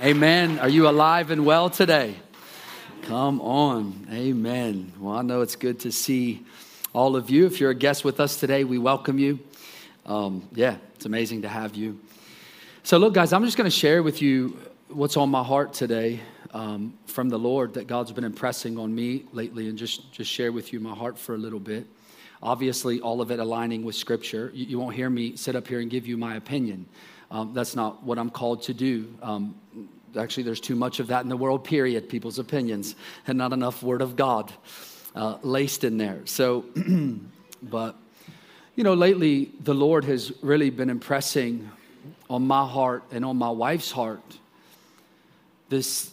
Amen. Are you alive and well today? Come on. Amen. Well, I know it's good to see all of you. If you're a guest with us today, we welcome you. It's amazing to have you. So look, guys, I'm just going to share with you what's on my heart today from the Lord that God's been impressing on me lately, and just share with you my heart for a little bit. Obviously, all of it aligning with Scripture. You won't hear me sit up here and give you my opinion. That's not what I'm called to do. Actually, there's too much of that in the world, period, people's opinions, and not enough Word of God laced in there. So, but, you know, lately, the Lord has really been impressing on my heart and on my wife's heart this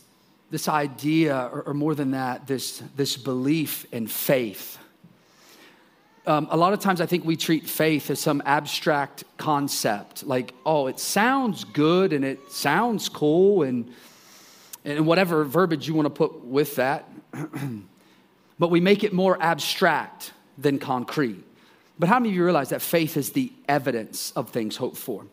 idea, or more than that, this belief in faith. A lot of times I think we treat faith as some abstract concept, like, oh, it sounds good and it sounds cool and whatever verbiage you want to put with that. But we make it more abstract than concrete. But how many of you realize that faith is the evidence of things hoped for?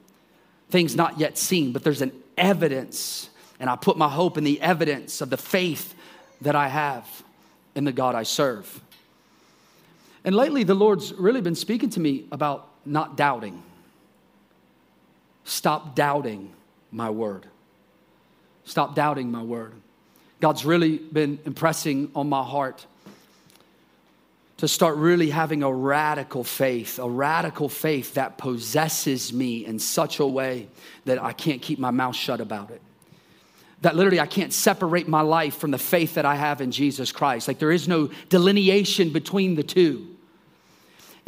Things not yet seen, but there's an evidence, and I put my hope in the evidence of the faith that I have in the God I serve. And lately, the Lord's really been speaking to me about not doubting. Stop doubting my word. Stop doubting my word. God's really been impressing on my heart to start really having a radical faith that possesses me in such a way that I can't keep my mouth shut about it. That literally I can't separate my life from the faith that I have in Jesus Christ. Like there is no delineation between the two.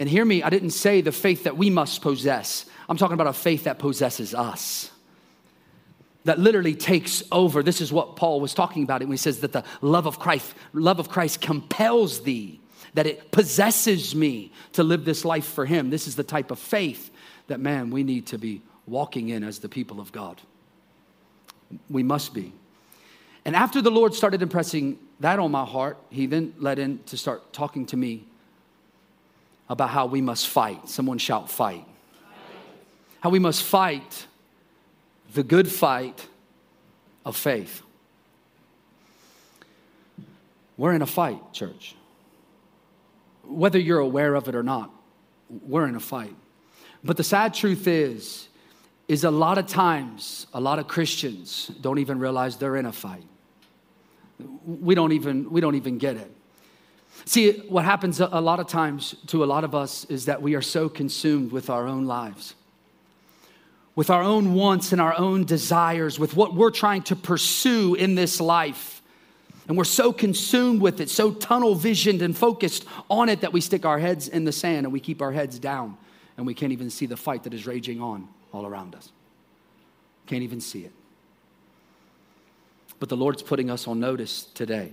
And hear me, I didn't say the faith that we must possess. I'm talking about a faith that possesses us. That literally takes over. This is what Paul was talking about when he says that the love of Christ compels thee, that it possesses me to live this life for him. This is the type of faith that, man, we need to be walking in as the people of God. We must be. And after the Lord started impressing that on my heart, he then led in to start talking to me about how we must fight. Someone shout, fight. How we must fight the good fight of faith. We're in a fight, church. Whether you're aware of it or not, we're in a fight. But the sad truth is a lot of times, a lot of Christians don't even realize they're in a fight. We don't even get it. See, what happens a lot of times to a lot of us is that we are so consumed with our own lives, with our own wants and our own desires, with what we're trying to pursue in this life. And we're so consumed with it, so tunnel visioned and focused on it that we stick our heads in the sand and we keep our heads down and we can't even see the fight that is raging on all around us. Can't even see it. But the Lord's putting us on notice today.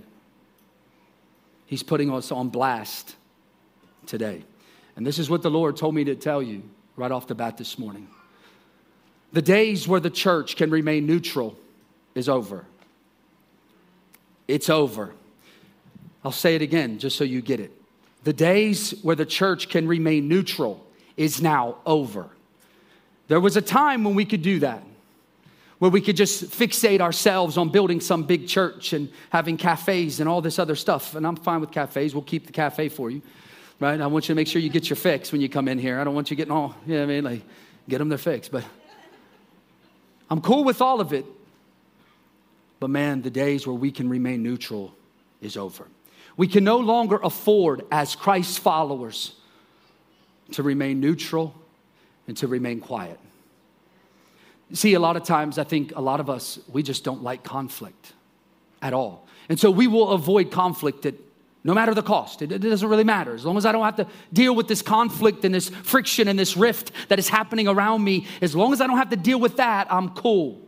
He's putting us on blast today. And this is what the Lord told me to tell you right off the bat this morning. The days where the church can remain neutral is over. It's over. I'll say it again just so you get it. The days where the church can remain neutral is now over. There was a time when we could do that, where we could just fixate ourselves on building some big church and having cafes and all this other stuff. And I'm fine with cafes. We'll keep the cafe for you, right? I want you to make sure you get your fix when you come in here. I don't want you getting all, you know what I mean? Like, get them their fix. But I'm cool with all of it. But man, the days where we can remain neutral is over. We can no longer afford, as Christ's followers, to remain neutral and to remain quiet. See, a lot of times, I think a lot of us, we just don't like conflict at all. And so we will avoid conflict no matter the cost. It doesn't really matter. As long as I don't have to deal with this conflict and this friction and this rift that is happening around me, as long as I don't have to deal with that, I'm cool.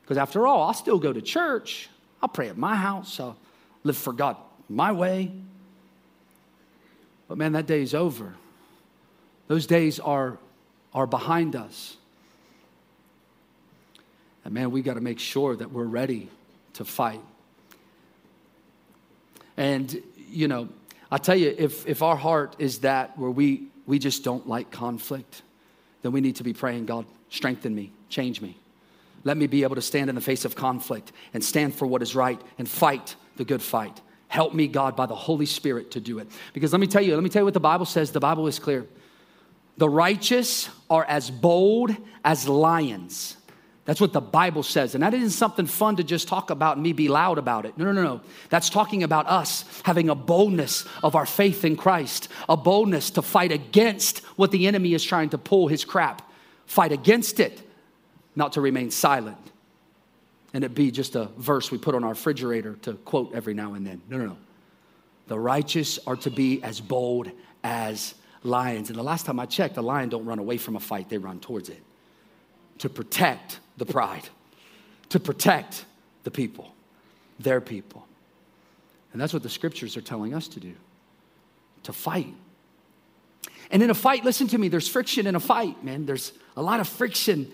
Because after all, I'll still go to church. I'll pray at my house. I'll live for God my way. But man, that day is over. Those days are behind us. And man, we got to make sure that we're ready to fight. And, you know, I tell you, if our heart is that where we just don't like conflict, then we need to be praying, God, strengthen me, change me. Let me be able to stand in the face of conflict and stand for what is right and fight the good fight. Help me, God, by the Holy Spirit to do it. Because let me tell you what the Bible says. The Bible is clear. The righteous are as bold as lions. That's what the Bible says. And that isn't something fun to just talk about and me be loud about it. No. That's talking about us having a boldness of our faith in Christ, a boldness to fight against what the enemy is trying to pull his crap. Fight against it, not to remain silent. And it be just a verse we put on our refrigerator to quote every now and then. No. The righteous are to be as bold as lions. And the last time I checked, a lion don't run away from a fight. They run towards it to protect the pride, to protect the people, their people. And that's what the scriptures are telling us to do, to fight. And in a fight, listen to me, there's friction in a fight, man. There's a lot of friction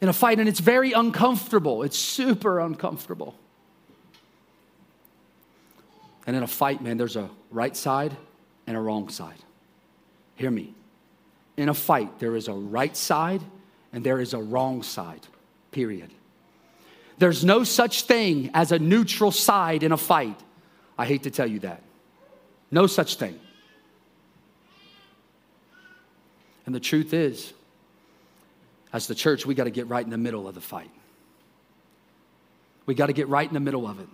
in a fight, and it's very uncomfortable. It's super uncomfortable. And in a fight, man, there's a right side and a wrong side. Hear me. In a fight, there is a right side and there is a wrong side, period. There's no such thing as a neutral side in a fight. I hate to tell you that. No such thing. And the truth is, as the church, we got to get right in the middle of the fight. We got to get right in the middle of it.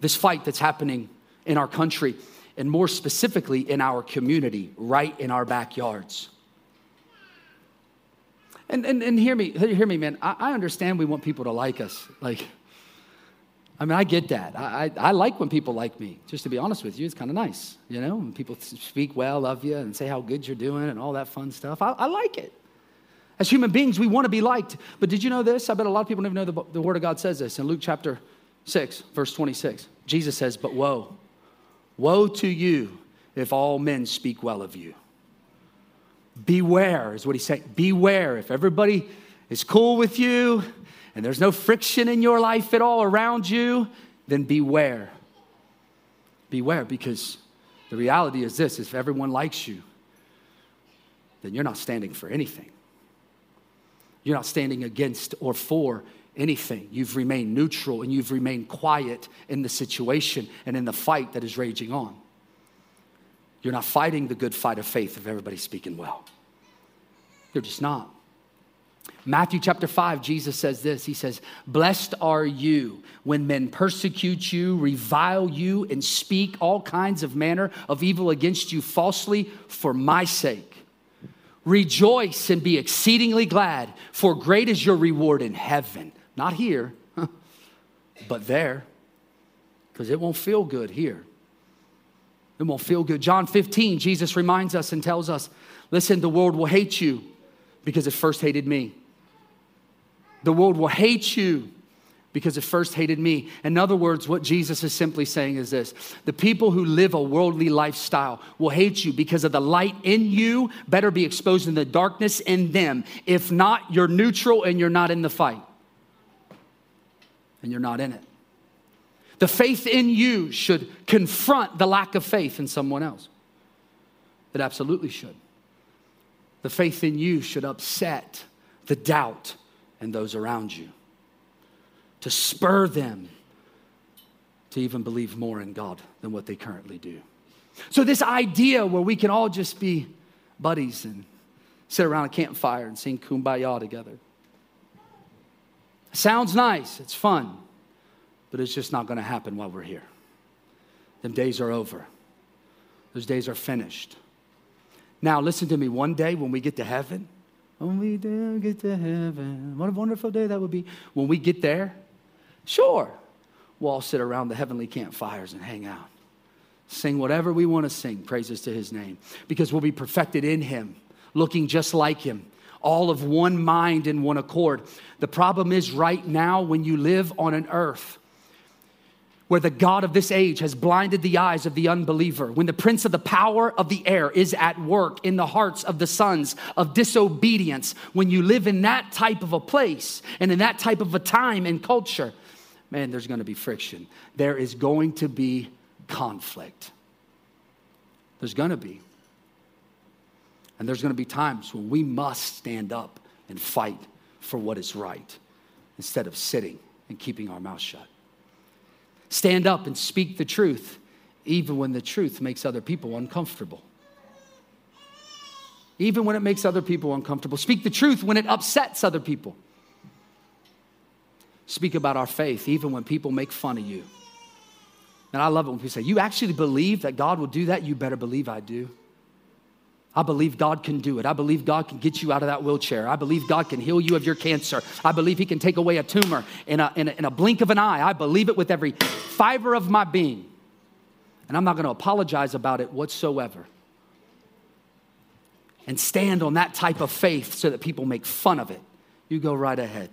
This fight that's happening in our country, and more specifically in our community, right in our backyards. And hear me, man. I understand we want people to like us. I get that. I like when people like me. Just to be honest with you, it's kind of nice, you know, when people speak well of you and say how good you're doing and all that fun stuff. I like it. As human beings, we want to be liked. But did you know this? I bet a lot of people don't even know the Word of God says this. In Luke chapter 6, verse 26, Jesus says, "But woe to you if all men speak well of you." Beware is what he's saying. Beware if everybody is cool with you and there's no friction in your life at all around you, then beware. Beware, because the reality is this: if everyone likes you, then you're not standing for anything. You're not standing against or for anything. You've remained neutral and you've remained quiet in the situation and in the fight that is raging on. You're not fighting the good fight of faith if everybody's speaking well. You're just not. Matthew chapter 5, Jesus says this. He says, "Blessed are you when men persecute you, revile you, and speak all kinds of manner of evil against you falsely for my sake. Rejoice and be exceedingly glad, for great is your reward in heaven." Not here, but there, because it won't feel good here. It won't feel good. John 15, Jesus reminds us and tells us, listen, the world will hate you because it first hated me. The world will hate you because it first hated me. In other words, what Jesus is simply saying is this: the people who live a worldly lifestyle will hate you because of the light in you. Better be exposed in the darkness in them. If not, you're neutral and you're not in the fight. And you're not in it. The faith in you should confront the lack of faith in someone else. It absolutely should. The faith in you should upset the doubt in those around you, to spur them to even believe more in God than what they currently do. So this idea where we can all just be buddies and sit around a campfire and sing Kumbaya together sounds nice, it's fun, but it's just not going to happen while we're here. Them days are over. Those days are finished. Now, listen to me. One day when we get to heaven, what a wonderful day that would be. When we get there, sure, we'll all sit around the heavenly campfires and hang out, sing whatever we want to sing, praises to his name, because we'll be perfected in him, looking just like him, all of one mind and one accord. The problem is right now when you live on an earth where the god of this age has blinded the eyes of the unbeliever, when the prince of the power of the air is at work in the hearts of the sons of disobedience, when you live in that type of a place and in that type of a time and culture, man, there's going to be friction. There is going to be conflict. There's going to be. And there's going to be times when we must stand up and fight for what is right instead of sitting and keeping our mouth shut. Stand up and speak the truth, even when the truth makes other people uncomfortable. Even when it makes other people uncomfortable. Speak the truth when it upsets other people. Speak about our faith, even when people make fun of you. And I love it when people say, you actually believe that God will do that? You better believe I do. I believe God can do it. I believe God can get you out of that wheelchair. I believe God can heal you of your cancer. I believe he can take away a tumor in a blink of an eye. I believe it with every fiber of my being. And I'm not going to apologize about it whatsoever. And stand on that type of faith so that people make fun of it. You go right ahead.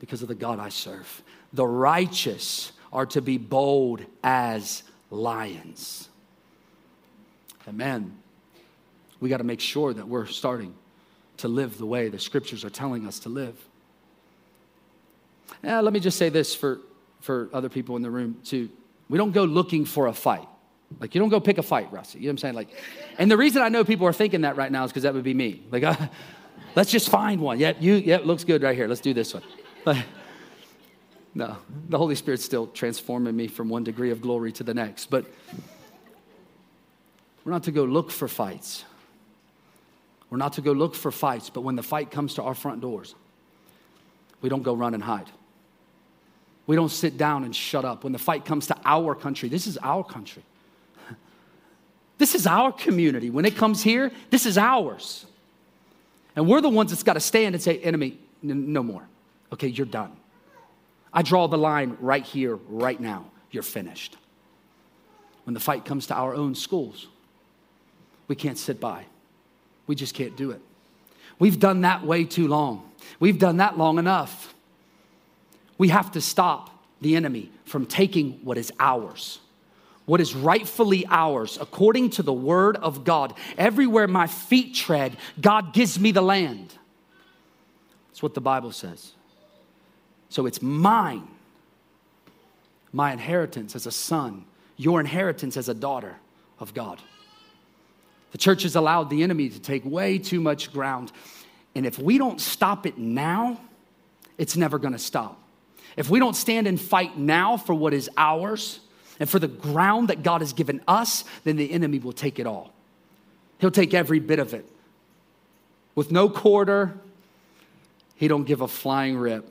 Because of the God I serve. The righteous are to be bold as lions. Amen. We got to make sure that we're starting to live the way the scriptures are telling us to live. Now, let me just say this for other people in the room too. We don't go looking for a fight. Like, you don't go pick a fight, Rusty. You know what I'm saying? Like, and the reason I know people are thinking that right now is because that would be me. Like, let's just find one. Yep, looks good right here. Let's do this one. But no, the Holy Spirit's still transforming me from one degree of glory to the next. But we're not to go look for fights. We're not to go look for fights, but when the fight comes to our front doors, we don't go run and hide. We don't sit down and shut up. When the fight comes to our country, this is our country. This is our community. When it comes here, this is ours. And we're the ones that's got to stand and say, enemy, no more. Okay, you're done. I draw the line right here, right now. You're finished. When the fight comes to our own schools, we can't sit by. We just can't do it. We've done that way too long. We've done that long enough. We have to stop the enemy from taking what is ours. What is rightfully ours, according to the word of God. Everywhere my feet tread, God gives me the land. That's what the Bible says. So it's mine. My inheritance as a son, your inheritance as a daughter of God. The church has allowed the enemy to take way too much ground. And if we don't stop it now, it's never going to stop. If we don't stand and fight now for what is ours and for the ground that God has given us, then the enemy will take it all. He'll take every bit of it. With no quarter, he don't give a flying rip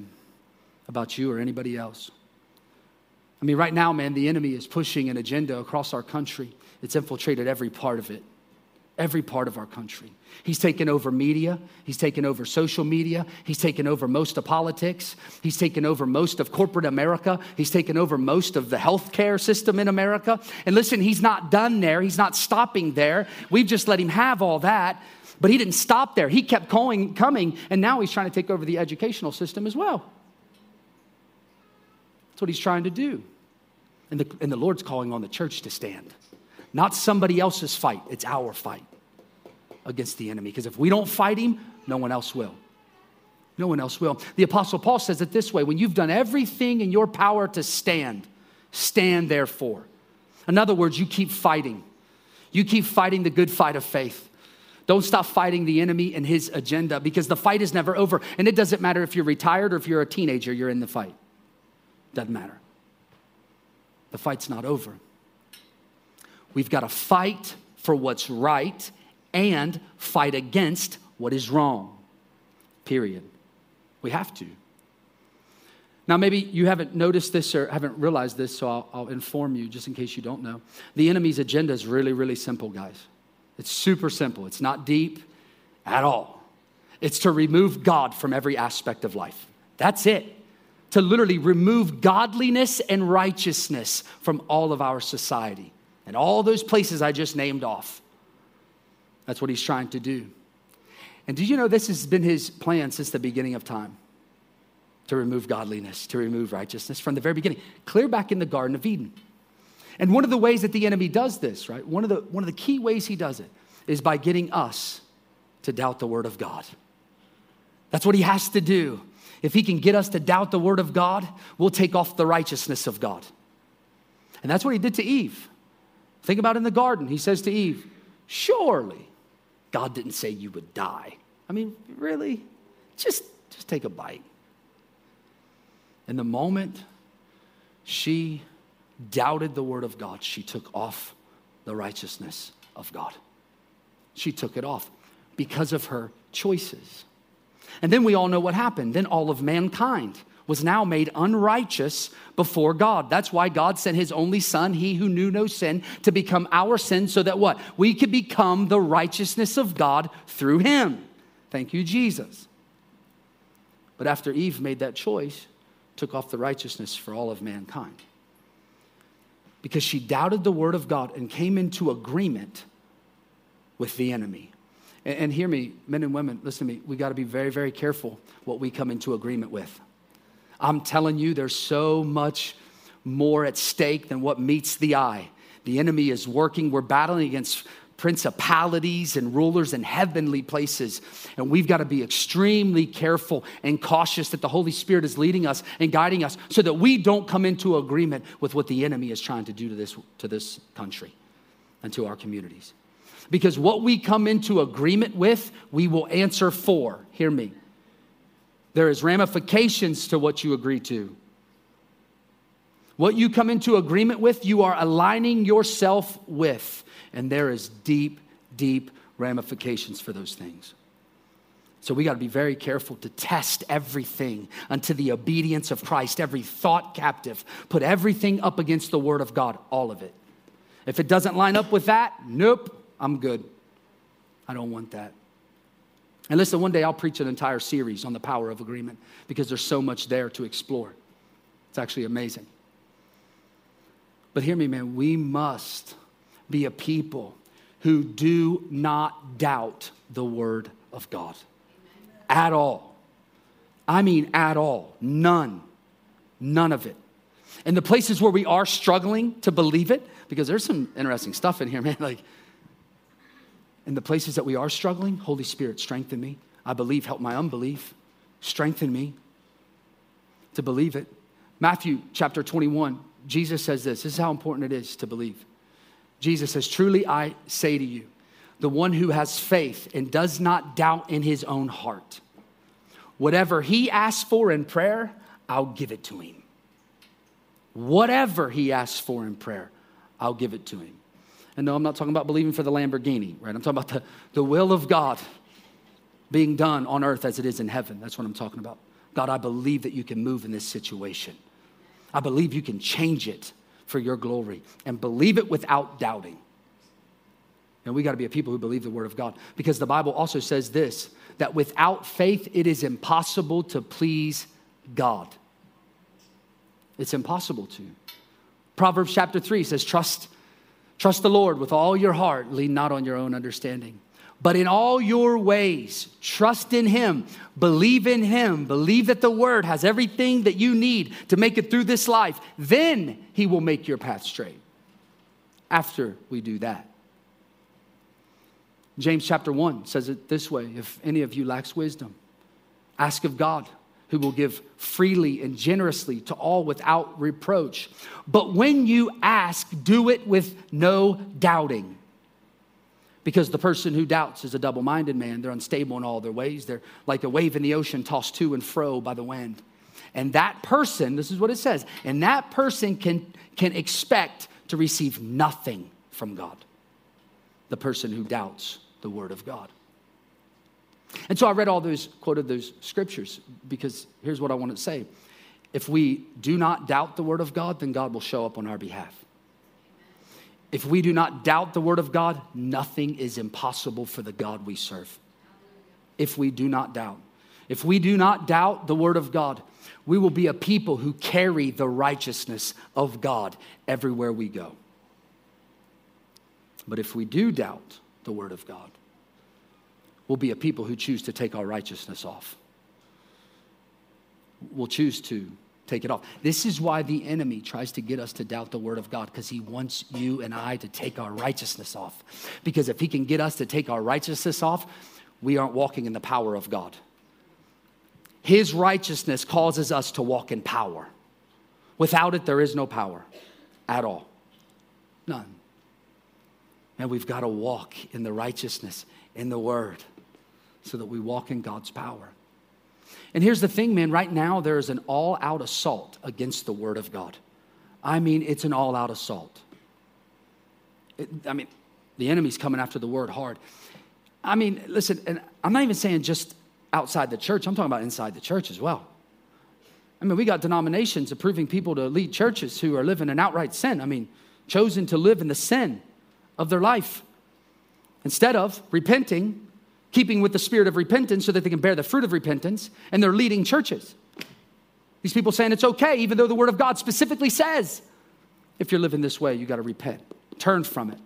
about you or anybody else. I mean, right now, man, the enemy is pushing an agenda across our country. It's infiltrated every part of it. Every part of our country. He's taken over media. He's taken over social media. He's taken over most of politics. He's taken over most of corporate America. He's taken over most of the healthcare system in America. And listen, he's not done there. He's not stopping there. We've just let him have all that. But he didn't stop there. He kept coming, and now he's trying to take over the educational system as well. That's what he's trying to do. And the Lord's calling on the church to stand. Not somebody else's fight. It's our fight against the enemy. Because if we don't fight him, no one else will. No one else will. The Apostle Paul says it this way. When you've done everything in your power to stand, stand therefore. In other words, you keep fighting. You keep fighting the good fight of faith. Don't stop fighting the enemy and his agenda, because the fight is never over. And it doesn't matter if you're retired or if you're a teenager, you're in the fight. Doesn't matter. The fight's not over. We've got to fight for what's right and fight against what is wrong, period. We have to. Now, maybe you haven't noticed this or haven't realized this, so I'll inform you just in case you don't know. The enemy's agenda is really, really simple, guys. It's super simple. It's not deep at all. It's to remove God from every aspect of life. That's it. To literally remove godliness and righteousness from all of our society. And all those places I just named off. That's what he's trying to do. And did you know this has been his plan since the beginning of time? To remove godliness, to remove righteousness from the very beginning. Clear back in the Garden of Eden. And one of the ways that the enemy does this, right? One of the key ways he does it is by getting us to doubt the word of God. That's what he has to do. If he can get us to doubt the word of God, we'll take off the righteousness of God. And that's what he did to Eve. Think about in the garden. He says to Eve, surely God didn't say you would die. I mean, really? Just take a bite. And the moment she doubted the word of God, she took off the righteousness of God. She took it off because of her choices. And then we all know what happened. Then all of mankind was now made unrighteous before God. That's why God sent his only son, he who knew no sin, to become our sin so that what? We could become the righteousness of God through him. Thank you, Jesus. But after Eve made that choice, took off the righteousness for all of mankind. Because she doubted the word of God and came into agreement with the enemy. And hear me, men and women, listen to me. We got to be very, very careful what we come into agreement with. I'm telling you, there's so much more at stake than what meets the eye. The enemy is working. We're battling against principalities and rulers in heavenly places. And we've got to be extremely careful and cautious that the Holy Spirit is leading us and guiding us so that we don't come into agreement with what the enemy is trying to do to this country and to our communities. Because what we come into agreement with, we will answer for. Hear me. There is ramifications to what you agree to. What you come into agreement with, you are aligning yourself with. And there is deep, deep ramifications for those things. So we got to be very careful to test everything unto the obedience of Christ, every thought captive. Put everything up against the word of God, all of it. If it doesn't line up with that, nope. I'm good. I don't want that. And listen, one day I'll preach an entire series on the power of agreement because there's so much there to explore. It's actually amazing. But hear me, man, we must be a people who do not doubt the word of God at all. I mean, at all. None. None of it. And the places where we are struggling to believe it, because there's some interesting stuff in here, man, like, in the places that we are struggling, Holy Spirit, strengthen me. I believe, help my unbelief. Strengthen me to believe it. Matthew chapter 21, Jesus says this. This is how important it is to believe. Jesus says, truly I say to you, the one who has faith and does not doubt in his own heart, whatever he asks for in prayer, I'll give it to him. Whatever he asks for in prayer, I'll give it to him. And no, I'm not talking about believing for the Lamborghini, right? I'm talking about the will of God being done on earth as it is in heaven. That's what I'm talking about. God, I believe that you can move in this situation. I believe you can change it for your glory, and believe it without doubting. And we got to be a people who believe the word of God, because the Bible also says this, that without faith, it is impossible to please God. It's impossible to. Proverbs chapter 3 says, Trust the Lord with all your heart. Lean not on your own understanding. But in all your ways, trust in him. Believe in him. Believe that the word has everything that you need to make it through this life. Then he will make your path straight. After we do that. James chapter 1 says it this way. If any of you lacks wisdom, ask of God, who will give freely and generously to all without reproach. But when you ask, do it with no doubting. Because the person who doubts is a double-minded man. They're unstable in all their ways. They're like a wave in the ocean tossed to and fro by the wind. And that person, this is what it says, and that person can expect to receive nothing from God. The person who doubts the word of God. And so I read all those, quoted those scriptures, because here's what I want to say. If we do not doubt the word of God, then God will show up on our behalf. If we do not doubt the word of God, nothing is impossible for the God we serve. If we do not doubt. If we do not doubt the word of God, we will be a people who carry the righteousness of God everywhere we go. But if we do doubt the word of God, we'll be a people who choose to take our righteousness off. We'll choose to take it off. This is why the enemy tries to get us to doubt the word of God, because he wants you and I to take our righteousness off. Because if he can get us to take our righteousness off, we aren't walking in the power of God. His righteousness causes us to walk in power. Without it, there is no power at all. None. And we've got to walk in the righteousness, in the word, so that we walk in God's power. And here's the thing, man, right now there is an all-out assault against the Word of God. I mean, it's an all-out assault. The enemy's coming after the Word hard. I mean, listen, and I'm not even saying just outside the church. I'm talking about inside the church as well. I mean, we got denominations approving people to lead churches who are living in outright sin. I mean, chosen to live in the sin of their life instead of repenting, keeping with the spirit of repentance so that they can bear the fruit of repentance, and they're leading churches. These people saying it's okay, even though the Word of God specifically says, if you're living this way, you got to repent, turn from it,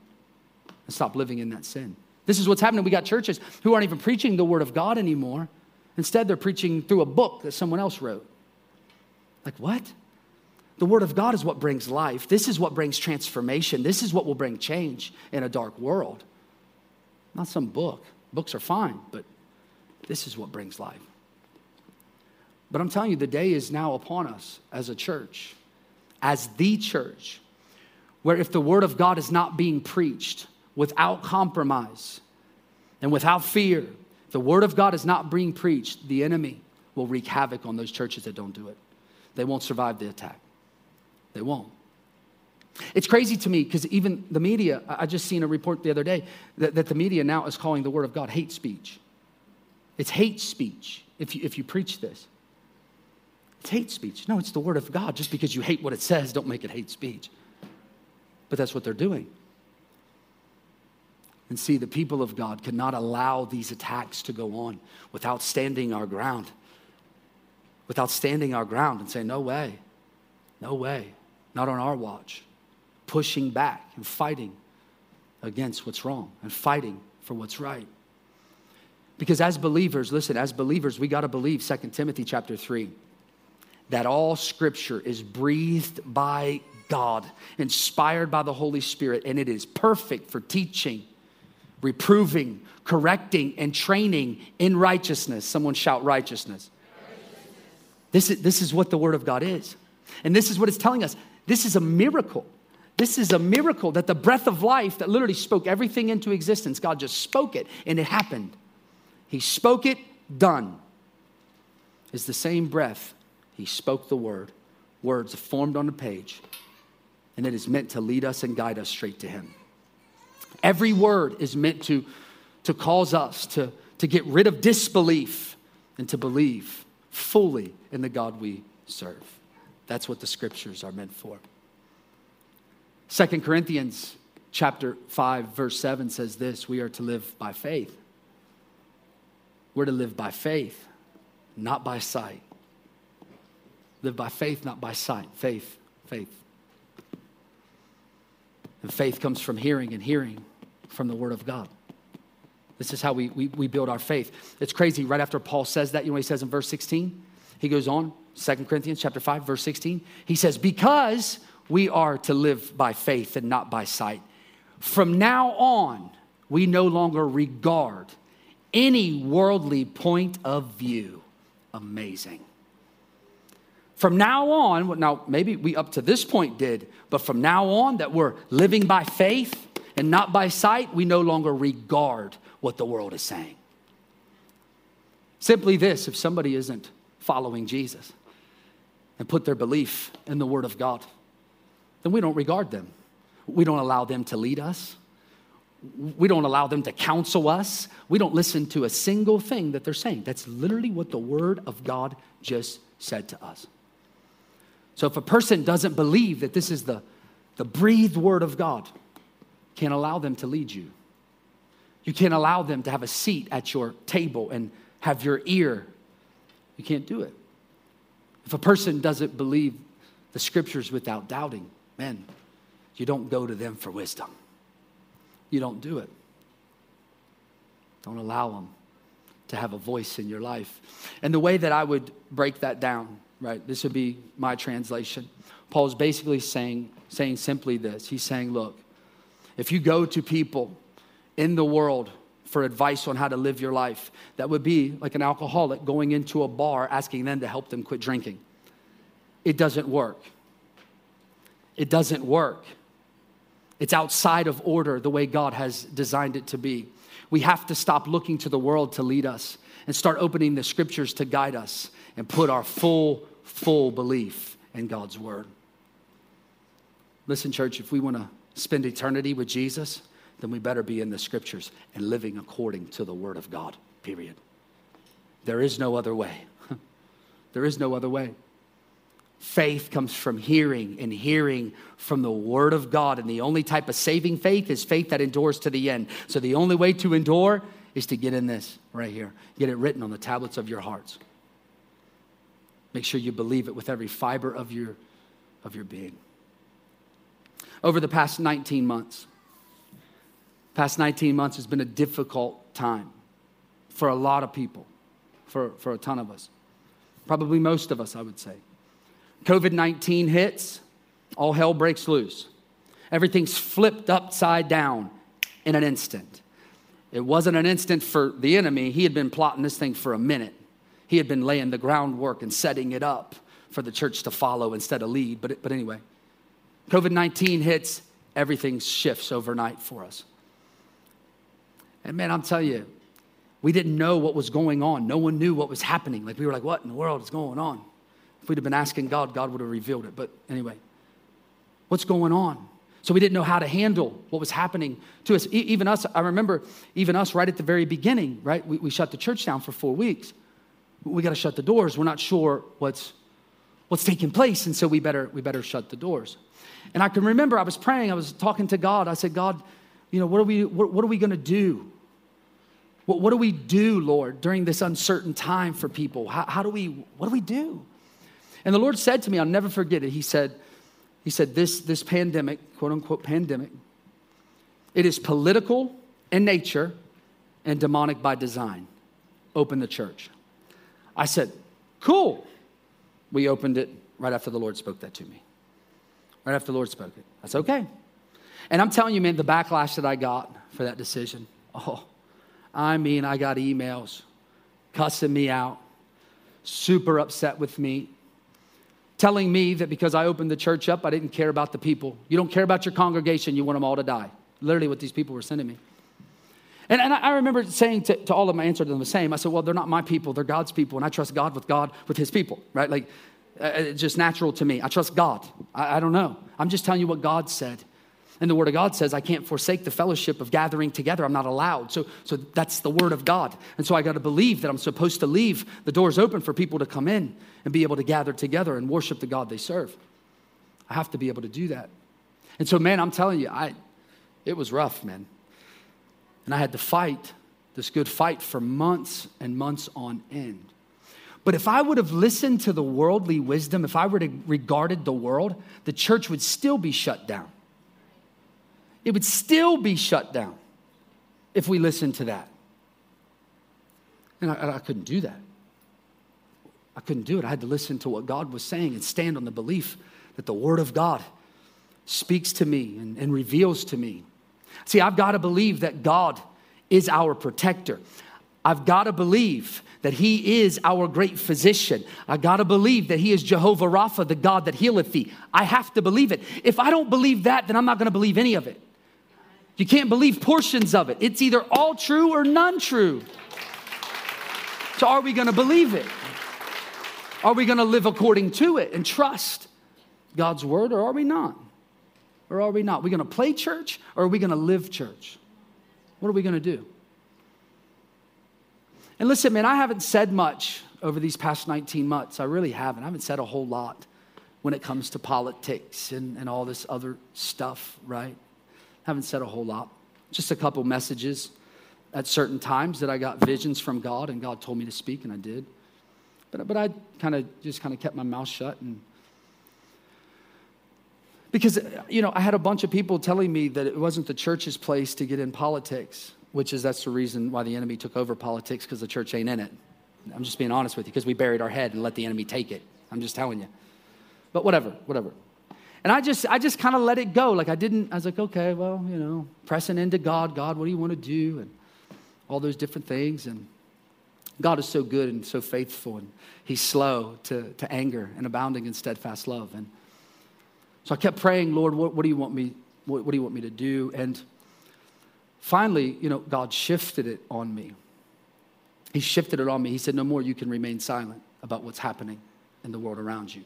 and stop living in that sin. This is what's happening. We got churches who aren't even preaching the Word of God anymore. Instead, they're preaching through a book that someone else wrote. Like, what? The Word of God is what brings life. This is what brings transformation. This is what will bring change in a dark world. Not some book. Books are fine, but this is what brings life. But I'm telling you, the day is now upon us as a church, as the church, where if the Word of God is not being preached without compromise and without fear, the Word of God is not being preached, the enemy will wreak havoc on those churches that don't do it. They won't survive the attack. They won't. It's crazy to me because even the media, I just seen a report the other day that the media now is calling the Word of God hate speech. It's hate speech if you preach this. It's hate speech. No, it's the Word of God. Just because you hate what it says, don't make it hate speech. But that's what they're doing. And see, the people of God cannot allow these attacks to go on without standing our ground. Without standing our ground and saying, no way, no way, not on our watch. Pushing back and fighting against what's wrong and fighting for what's right. Because as believers, listen, as believers, we got to believe 2 Timothy chapter 3, that all Scripture is breathed by God, inspired by the Holy Spirit, and it is perfect for teaching, reproving, correcting, and training in righteousness. Someone shout righteousness. This is what the Word of God is. And this is what it's telling us. This is a miracle. This is a miracle that the breath of life that literally spoke everything into existence, God just spoke it and it happened. He spoke it, done. It's the same breath. He spoke the Word. Words formed on the page. And it is meant to lead us and guide us straight to Him. Every word is meant to cause us to get rid of disbelief and to believe fully in the God we serve. That's what the Scriptures are meant for. 2 Corinthians chapter 5, verse 7 says this, we are to live by faith. We're to live by faith, not by sight. Live by faith, not by sight. Faith, faith. And faith comes from hearing, and hearing from the Word of God. This is how we build our faith. It's crazy. Right after Paul says that, you know what he says in verse 16? He goes on, 2 Corinthians chapter 5, verse 16. He says, because we are to live by faith and not by sight. From now on, we no longer regard any worldly point of view. Amazing. From now on, now maybe we up to this point did, but from now on that we're living by faith and not by sight, we no longer regard what the world is saying. Simply this, if somebody isn't following Jesus and put their belief in the Word of God, then we don't regard them. We don't allow them to lead us. We don't allow them to counsel us. We don't listen to a single thing that they're saying. That's literally what the Word of God just said to us. So if a person doesn't believe that this is the breathed Word of God, can't allow them to lead you. You can't allow them to have a seat at your table and have your ear. You can't do it. If a person doesn't believe the Scriptures without doubting, man, you don't go to them for wisdom. You don't do it. Don't allow them to have a voice in your life. And the way that I would break that down, right, this would be my translation. Paul's basically saying simply this. He's saying, look, if you go to people in the world for advice on how to live your life, that would be like an alcoholic going into a bar asking them to help them quit drinking. It doesn't work. It doesn't work. It's outside of order the way God has designed it to be. We have to stop looking to the world to lead us and start opening the scriptures to guide us and put our full belief in God's word. Listen, church, if we want to spend eternity with Jesus, then we better be in the scriptures and living according to the word of God, period. There is no other way. There is no other way. Faith comes from hearing, and hearing from the word of God. And the only type of saving faith is faith that endures to the end. So the only way to endure is to get in this right here. Get it written on the tablets of your hearts. Make sure you believe it with every fiber of your being. Over the past 19 months, has been a difficult time for a lot of people, for a ton of us. Probably most of us, I would say. COVID-19 hits, all hell breaks loose. Everything's flipped upside down in an instant. It wasn't an instant for the enemy. He had been plotting this thing for a minute. He had been laying the groundwork and setting it up for the church to follow instead of lead. But anyway, COVID-19 hits, everything shifts overnight for us. And man, I'm telling you, we didn't know what was going on. No one knew what was happening. Like we were like, what in the world is going on? If we'd have been asking God, God would have revealed it. But anyway, what's going on? So we didn't know how to handle what was happening to us. Even us, I remember even us right at the very beginning, right? We shut the church down for 4 weeks. We got to shut the doors. We're not sure what's taking place. And so we better shut the doors. And I can remember I was praying. I was talking to God. I said, God, you know, what are we going to do? What do we do, Lord, during this uncertain time for people? What do we do? And the Lord said to me, I'll never forget it. He said, this pandemic, quote unquote pandemic, it is political in nature and demonic by design. Open the church. I said, cool. We opened it right after the Lord spoke that to me. Right after the Lord spoke it. That's okay. And I'm telling you, man, the backlash that I got for that decision, oh, I mean, I got emails cussing me out, super upset with me, telling me that because I opened the church up, I didn't care about the people. You don't care about your congregation. You want them all to die. Literally what these people were sending me. And I remember saying to all of my answer to them the same. I said, well, they're not my people. They're God's people. And I trust God, with his people, right? Like, it's just natural to me. I trust God. I don't know. I'm just telling you what God said. And the word of God says, I can't forsake the fellowship of gathering together. I'm not allowed. So that's the word of God. And so I got to believe that I'm supposed to leave the doors open for people to come in and be able to gather together and worship the God they serve. I have to be able to do that. And so, man, I'm telling you, it was rough, man. And I had to fight this good fight for months and months on end. But if I would have listened to the worldly wisdom, if I were to regarded the world, the church would still be shut down. It would still be shut down if we listened to that. And I couldn't do that. I couldn't do it. I had to listen to what God was saying and stand on the belief that the word of God speaks to me and reveals to me. See, I've got to believe that God is our protector. I've got to believe that he is our great physician. I got to believe that he is Jehovah Rapha, the God that healeth thee. I have to believe it. If I don't believe that, then I'm not going to believe any of it. You can't believe portions of it. It's either all true or none true. So are we going to believe it? Are we going to live according to it and trust God's word, or are we not? Or are we not? Are we going to play church, or are we going to live church? What are we going to do? And listen, man, I haven't said much over these past 19 months. I really haven't. I haven't said a whole lot when it comes to politics and all this other stuff, right? I haven't said a whole lot. Just a couple messages at certain times that I got visions from God and God told me to speak, and I did. But I kind of kept my mouth shut. And because, you know, I had a bunch of people telling me that it wasn't the church's place to get in politics, that's the reason why the enemy took over politics, because the church ain't in it. I'm just being honest with you, because we buried our head and let the enemy take it. I'm just telling you. But whatever. And I just kind of let it go. Like I was like, okay, well, you know, pressing into God, what do you want to do? And all those different things. And God is so good and so faithful, and he's slow to anger and abounding in steadfast love. And so I kept praying, Lord, what do you want me to do? And finally, you know, God shifted it on me. He shifted it on me. He said, no more you can remain silent about what's happening in the world around you.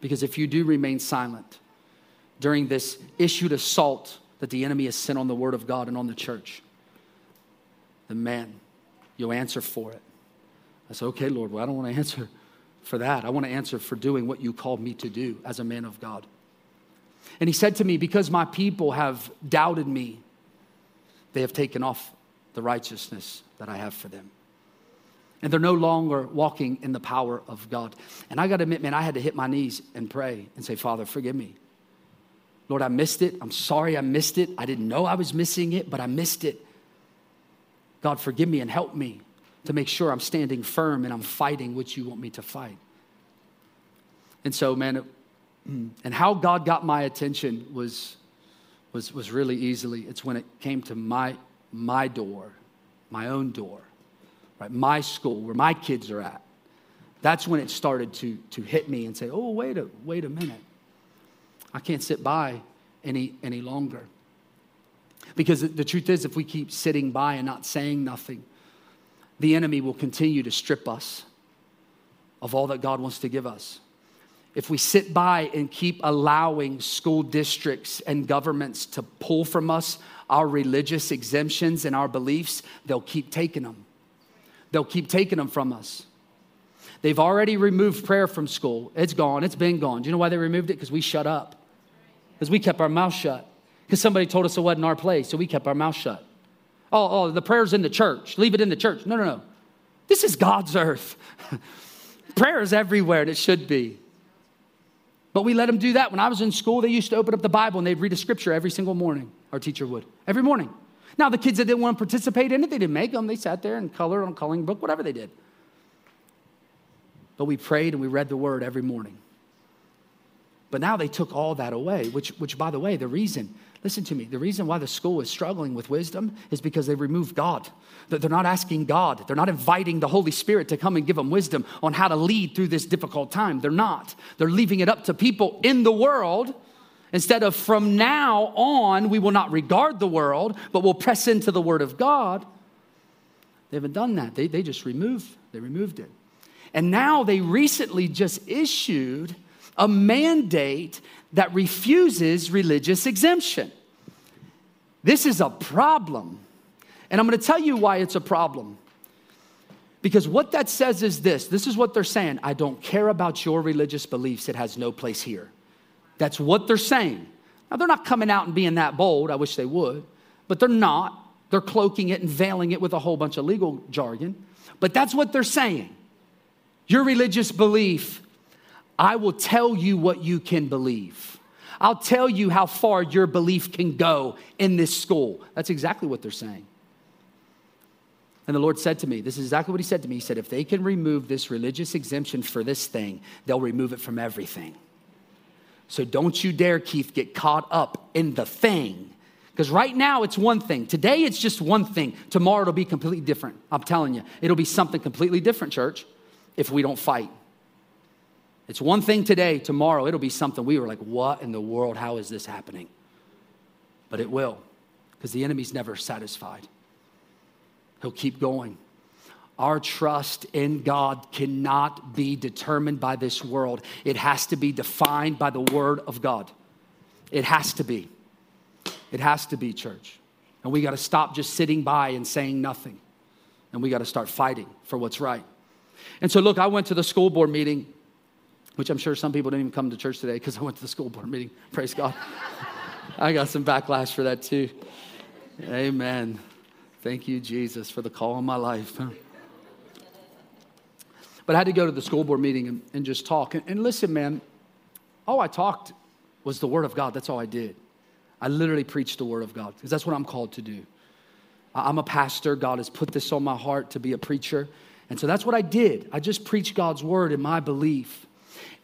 Because if you do remain silent during this issued assault that the enemy has sent on the word of God and on the church, then man, you'll answer for it. I said, okay, Lord, well, I don't want to answer for that. I want to answer for doing what you called me to do as a man of God. And he said to me, because my people have doubted me, they have taken off the righteousness that I have for them. And they're no longer walking in the power of God. And I got to admit, man, I had to hit my knees and pray and say, Father, forgive me. Lord, I missed it. I'm sorry I missed it. I didn't know I was missing it, but I missed it. God, forgive me and help me to make sure I'm standing firm and I'm fighting what you want me to fight. And so, man, and how God got my attention was really easily. It's when it came to my door, my own door, right? My school, where my kids are at. That's when it started to hit me and say, oh, wait a minute. I can't sit by any longer. Because the truth is, if we keep sitting by and not saying nothing, the enemy will continue to strip us of all that God wants to give us. If we sit by and keep allowing school districts and governments to pull from us our religious exemptions and our beliefs, they'll keep taking them. They'll keep taking them from us. They've already removed prayer from school. It's gone. It's been gone. Do you know why they removed it? Because we shut up. Because we kept our mouth shut. Because somebody told us it wasn't our place, so we kept our mouth shut. Oh, the prayer's in the church. Leave it in the church. No. This is God's earth. Prayer is everywhere, and it should be. But we let them do that. When I was in school, they used to open up the Bible, and they'd read a scripture every single morning. Our teacher would. Every morning. Now, the kids that didn't want to participate in it, they didn't make them. They sat there and colored on a coloring book, whatever they did. But we prayed and we read the word every morning. But now they took all that away, which by the way, the reason, listen to me, the reason why the school is struggling with wisdom is because they removed God. They're not asking God. They're not inviting the Holy Spirit to come and give them wisdom on how to lead through this difficult time. They're not. They're leaving it up to people in the world instead of from now on, we will not regard the world, but we'll press into the word of God. They haven't done that. They just removed it. And now they recently just issued a mandate that refuses religious exemption. This is a problem. And I'm going to tell you why it's a problem. Because what that says is this is what they're saying. I don't care about your religious beliefs. It has no place here. That's what they're saying. Now, they're not coming out and being that bold. I wish they would, but they're not. They're cloaking it and veiling it with a whole bunch of legal jargon. But that's what they're saying. Your religious belief, I will tell you what you can believe. I'll tell you how far your belief can go in this school. That's exactly what they're saying. And the Lord said to me, this is exactly what he said to me. He said, if they can remove this religious exemption for this thing, they'll remove it from everything. So don't you dare, Keith, get caught up in the thing. Because right now it's one thing. Today it's just one thing. Tomorrow it'll be completely different. I'm telling you, it'll be something completely different, church, if we don't fight. It's one thing today, tomorrow it'll be something we were like, what in the world, how is this happening? But it will, because the enemy's never satisfied. He'll keep going. Our trust in God cannot be determined by this world. It has to be defined by the word of God. It has to be. It has to be, church. And we got to stop just sitting by and saying nothing. And we got to start fighting for what's right. And so look, I went to the school board meeting, which I'm sure some people didn't even come to church today because I went to the school board meeting. Praise God. I got some backlash for that too. Amen. Thank you, Jesus, for the call on my life. But I had to go to the school board meeting and just talk. And listen, man, all I talked was the word of God. That's all I did. I literally preached the word of God because that's what I'm called to do. I'm a pastor. God has put this on my heart to be a preacher. And so that's what I did. I just preached God's word in my belief.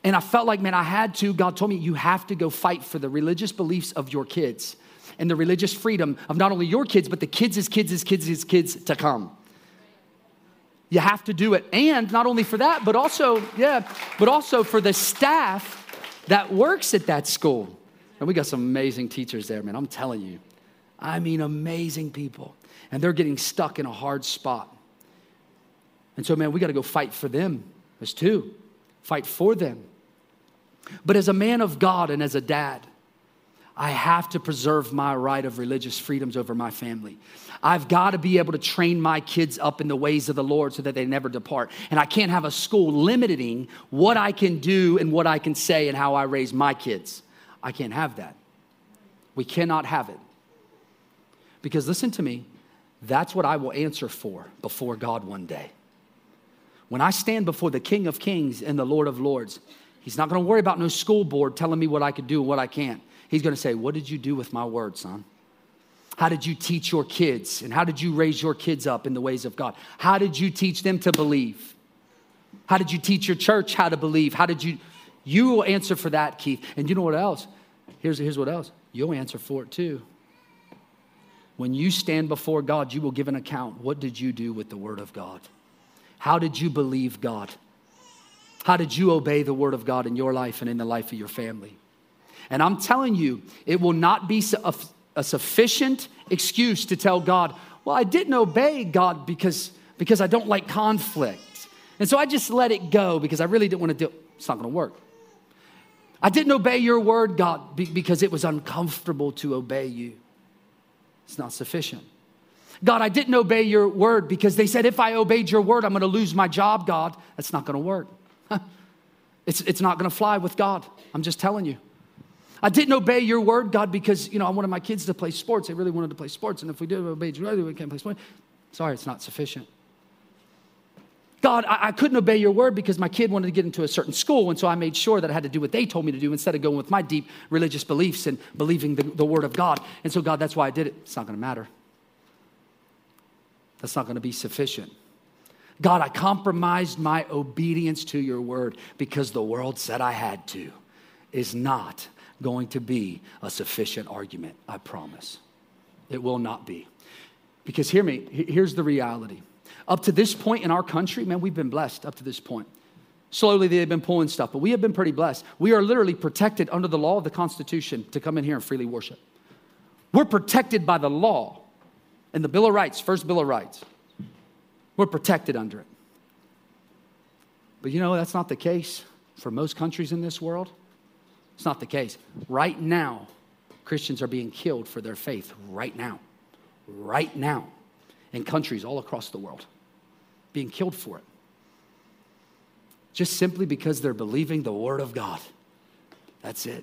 And I felt like, man, I had to. God told me, you have to go fight for the religious beliefs of your kids and the religious freedom of not only your kids, but the kids' kids to come. You have to do it. And not only for that, but also for the staff that works at that school. And we got some amazing teachers there, man. I'm telling you. I mean, amazing people. And they're getting stuck in a hard spot. And so, man, we got to go fight for them. There's two. Fight for them. But as a man of God and as a dad, I have to preserve my right of religious freedoms over my family. I've got to be able to train my kids up in the ways of the Lord so that they never depart. And I can't have a school limiting what I can do and what I can say and how I raise my kids. I can't have that. We cannot have it. Because listen to me, that's what I will answer for before God one day. When I stand before the King of Kings and the Lord of Lords, he's not going to worry about no school board telling me what I could do and what I can't. He's going to say, what did you do with my word, son? How did you teach your kids? And how did you raise your kids up in the ways of God? How did you teach them to believe? How did you teach your church how to believe? How did you? You will answer for that, Keith. And you know what else? Here's what else. You'll answer for it too. When you stand before God, you will give an account. What did you do with the word of God? How did you believe God? How did you obey the word of God in your life and in the life of your family? And I'm telling you, it will not be a sufficient excuse to tell God, well, I didn't obey God because I don't like conflict. And so I just let it go because I really didn't want to do it. It's not going to work. I didn't obey your word, God, because it was uncomfortable to obey you. It's not sufficient. God, I didn't obey your word because they said, if I obeyed your word, I'm going to lose my job, God. That's not going to work. It's not going to fly with God. I'm just telling you. I didn't obey your word, God, because, I wanted my kids to play sports. They really wanted to play sports. And if we didn't obey your word, we can't play sports. Sorry, it's not sufficient. God, I couldn't obey your word because my kid wanted to get into a certain school. And so I made sure that I had to do what they told me to do instead of going with my deep religious beliefs and believing the word of God. And so, God, that's why I did it. It's not going to matter. That's not going to be sufficient. God, I compromised my obedience to your word because the world said I had to. Is not going to be a sufficient argument, I promise. It will not be. Because hear me, here's the reality. Up to this point in our country, man, we've been blessed up to this point. Slowly they've been pulling stuff, but we have been pretty blessed. We are literally protected under the law of the Constitution to come in here and freely worship. We're protected by the law and the Bill of Rights, first Bill of Rights. We're protected under it. But that's not the case for most countries in this world. It's not the case. Right now, Christians are being killed for their faith right now. Right now. In countries all across the world. Being killed for it. Just simply because they're believing the word of God. That's it.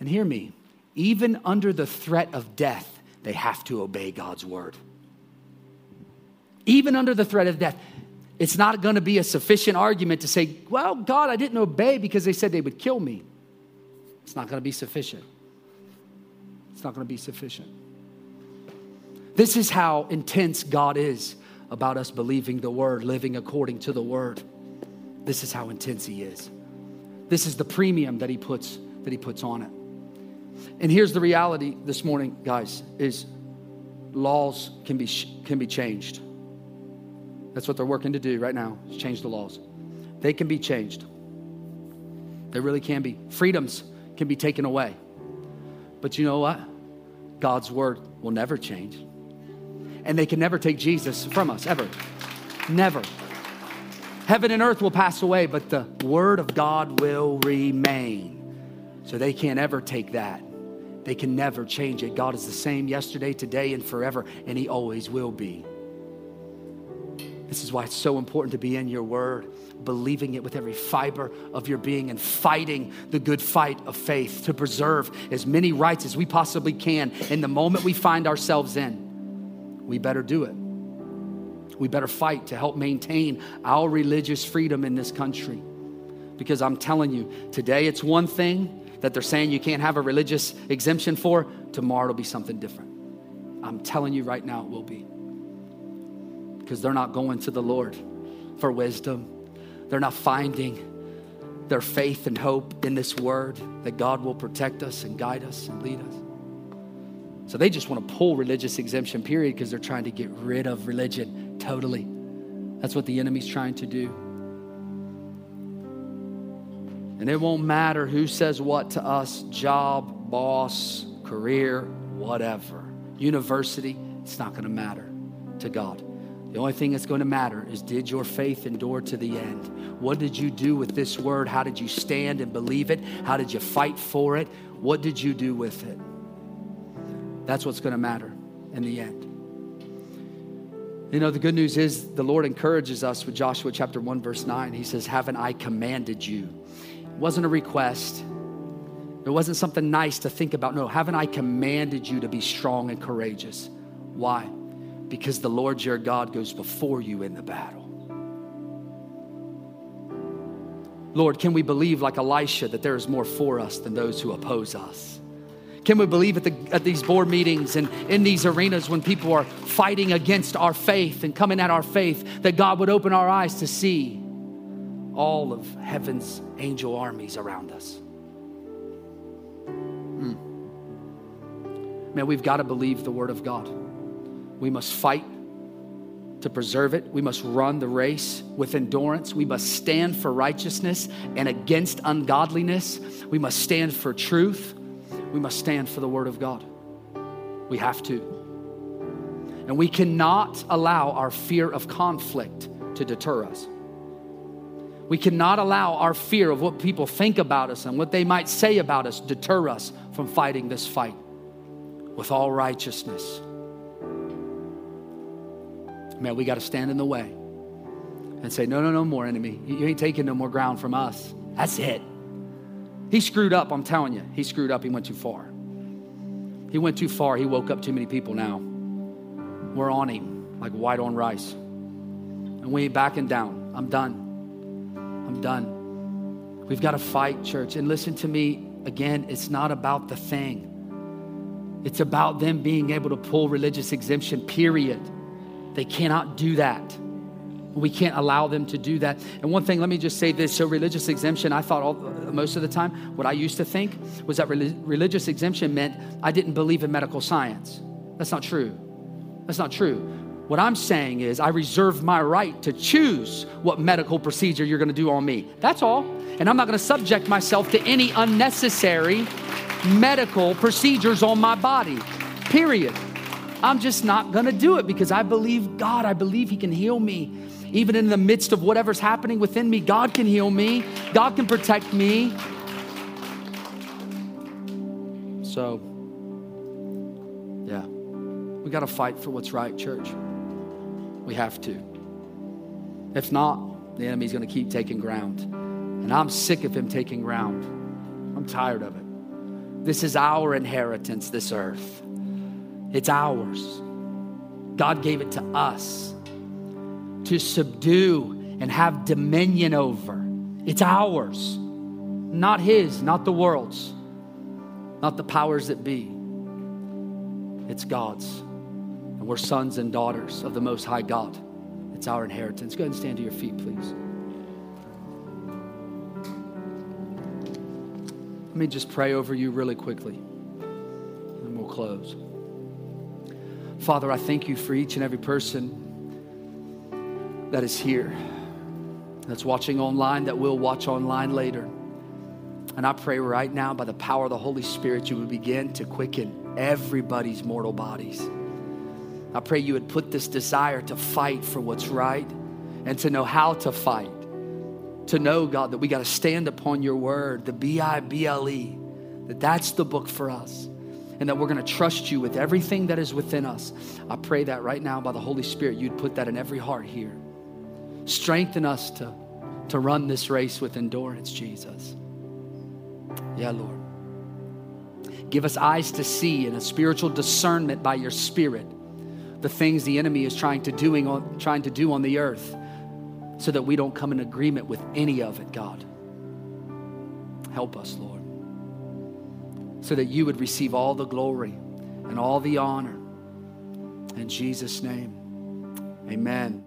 And hear me. Even under the threat of death, they have to obey God's word. Even under the threat of death. It's not going to be a sufficient argument to say, well, God, I didn't obey because they said they would kill me. It's not going to be sufficient. It's not going to be sufficient. This is how intense God is about us believing the word, living according to the word. This is how intense he is. This is the premium that he puts on it. And here's the reality this morning, guys, is laws can be changed. That's what they're working to do right now, is change the laws. They can be changed. They really can be. Freedoms can be taken away. But you know what? God's word will never change. And they can never take Jesus from us, ever. Never. Heaven and earth will pass away, but the word of God will remain. So they can't ever take that. They can never change it. God is the same yesterday, today, and forever, and he always will be. This is why it's so important to be in your word, believing it with every fiber of your being and fighting the good fight of faith to preserve as many rights as we possibly can. In the moment we find ourselves in, we better do it. We better fight to help maintain our religious freedom in this country. Because I'm telling you, today it's one thing that they're saying you can't have a religious exemption for. Tomorrow it'll be something different. I'm telling you right now, it will be. Because they're not going to the Lord for wisdom. They're not finding their faith and hope in this word that God will protect us and guide us and lead us. So they just want to pull religious exemption, period, because they're trying to get rid of religion totally. That's what the enemy's trying to do. And it won't matter who says what to us, job, boss, career, whatever, university, it's not going to matter to God. The only thing that's going to matter is, did your faith endure to the end? What did you do with this word? How did you stand and believe it? How did you fight for it? What did you do with it? That's what's going to matter in the end. You know, the good news is the Lord encourages us with Joshua chapter 1, verse 9. He says, haven't I commanded you? It wasn't a request. It wasn't something nice to think about. No, haven't I commanded you to be strong and courageous? Why? Because the Lord your God goes before you in the battle. Lord, can we believe like Elisha that there is more for us than those who oppose us? Can we believe at these board meetings and in these arenas when people are fighting against our faith and coming at our faith, that God would open our eyes to see all of heaven's angel armies around us? Man, we've got to believe the word of God. We must fight to preserve it. We must run the race with endurance. We must stand for righteousness and against ungodliness. We must stand for truth. We must stand for the word of God. We have to. And we cannot allow our fear of conflict to deter us. We cannot allow our fear of what people think about us and what they might say about us deter us from fighting this fight with all righteousness. Man, we got to stand in the way and say, no more, enemy. You ain't taking no more ground from us. That's it. He screwed up, I'm telling you. He screwed up. He went too far. He went too far. He woke up too many people now. We're on him like white on rice. And we ain't backing down. I'm done. We've got to fight, church. And listen to me again, it's not about the thing. It's about them being able to pull religious exemption, period. They cannot do that. We can't allow them to do that. And one thing, let me just say this. So religious exemption, I thought most of the time, what I used to think was that religious exemption meant I didn't believe in medical science. That's not true. What I'm saying is I reserve my right to choose what medical procedure you're going to do on me. That's all. And I'm not going to subject myself to any unnecessary medical procedures on my body, period. I'm just not going to do it because I believe God. I believe He can heal me. Even in the midst of whatever's happening within me, God can heal me. God can protect me. So, yeah. We got to fight for what's right, church. We have to. If not, the enemy's going to keep taking ground. And I'm sick of him taking ground. I'm tired of it. This is our inheritance, this earth. It's ours. God gave it to us to subdue and have dominion over. It's ours, not His, not the world's, not the powers that be. It's God's. And we're sons and daughters of the Most High God. It's our inheritance. Go ahead and stand to your feet, please. Let me just pray over you really quickly, and we'll close. Father, I thank you for each and every person that is here, that's watching online, that will watch online later. And I pray right now by the power of the Holy Spirit, you would begin to quicken everybody's mortal bodies. I pray you would put this desire to fight for what's right and to know how to fight, to know, God, that we got to stand upon your word, the Bible, that that's the book for us. And that we're going to trust you with everything that is within us. I pray that right now by the Holy Spirit, you'd put that in every heart here. Strengthen us to run this race with endurance, Jesus. Yeah, Lord. Give us eyes to see and a spiritual discernment by your Spirit, the things the enemy is trying to do on the earth so that we don't come in agreement with any of it, God. Help us, Lord. So that you would receive all the glory and all the honor. In Jesus' name, amen.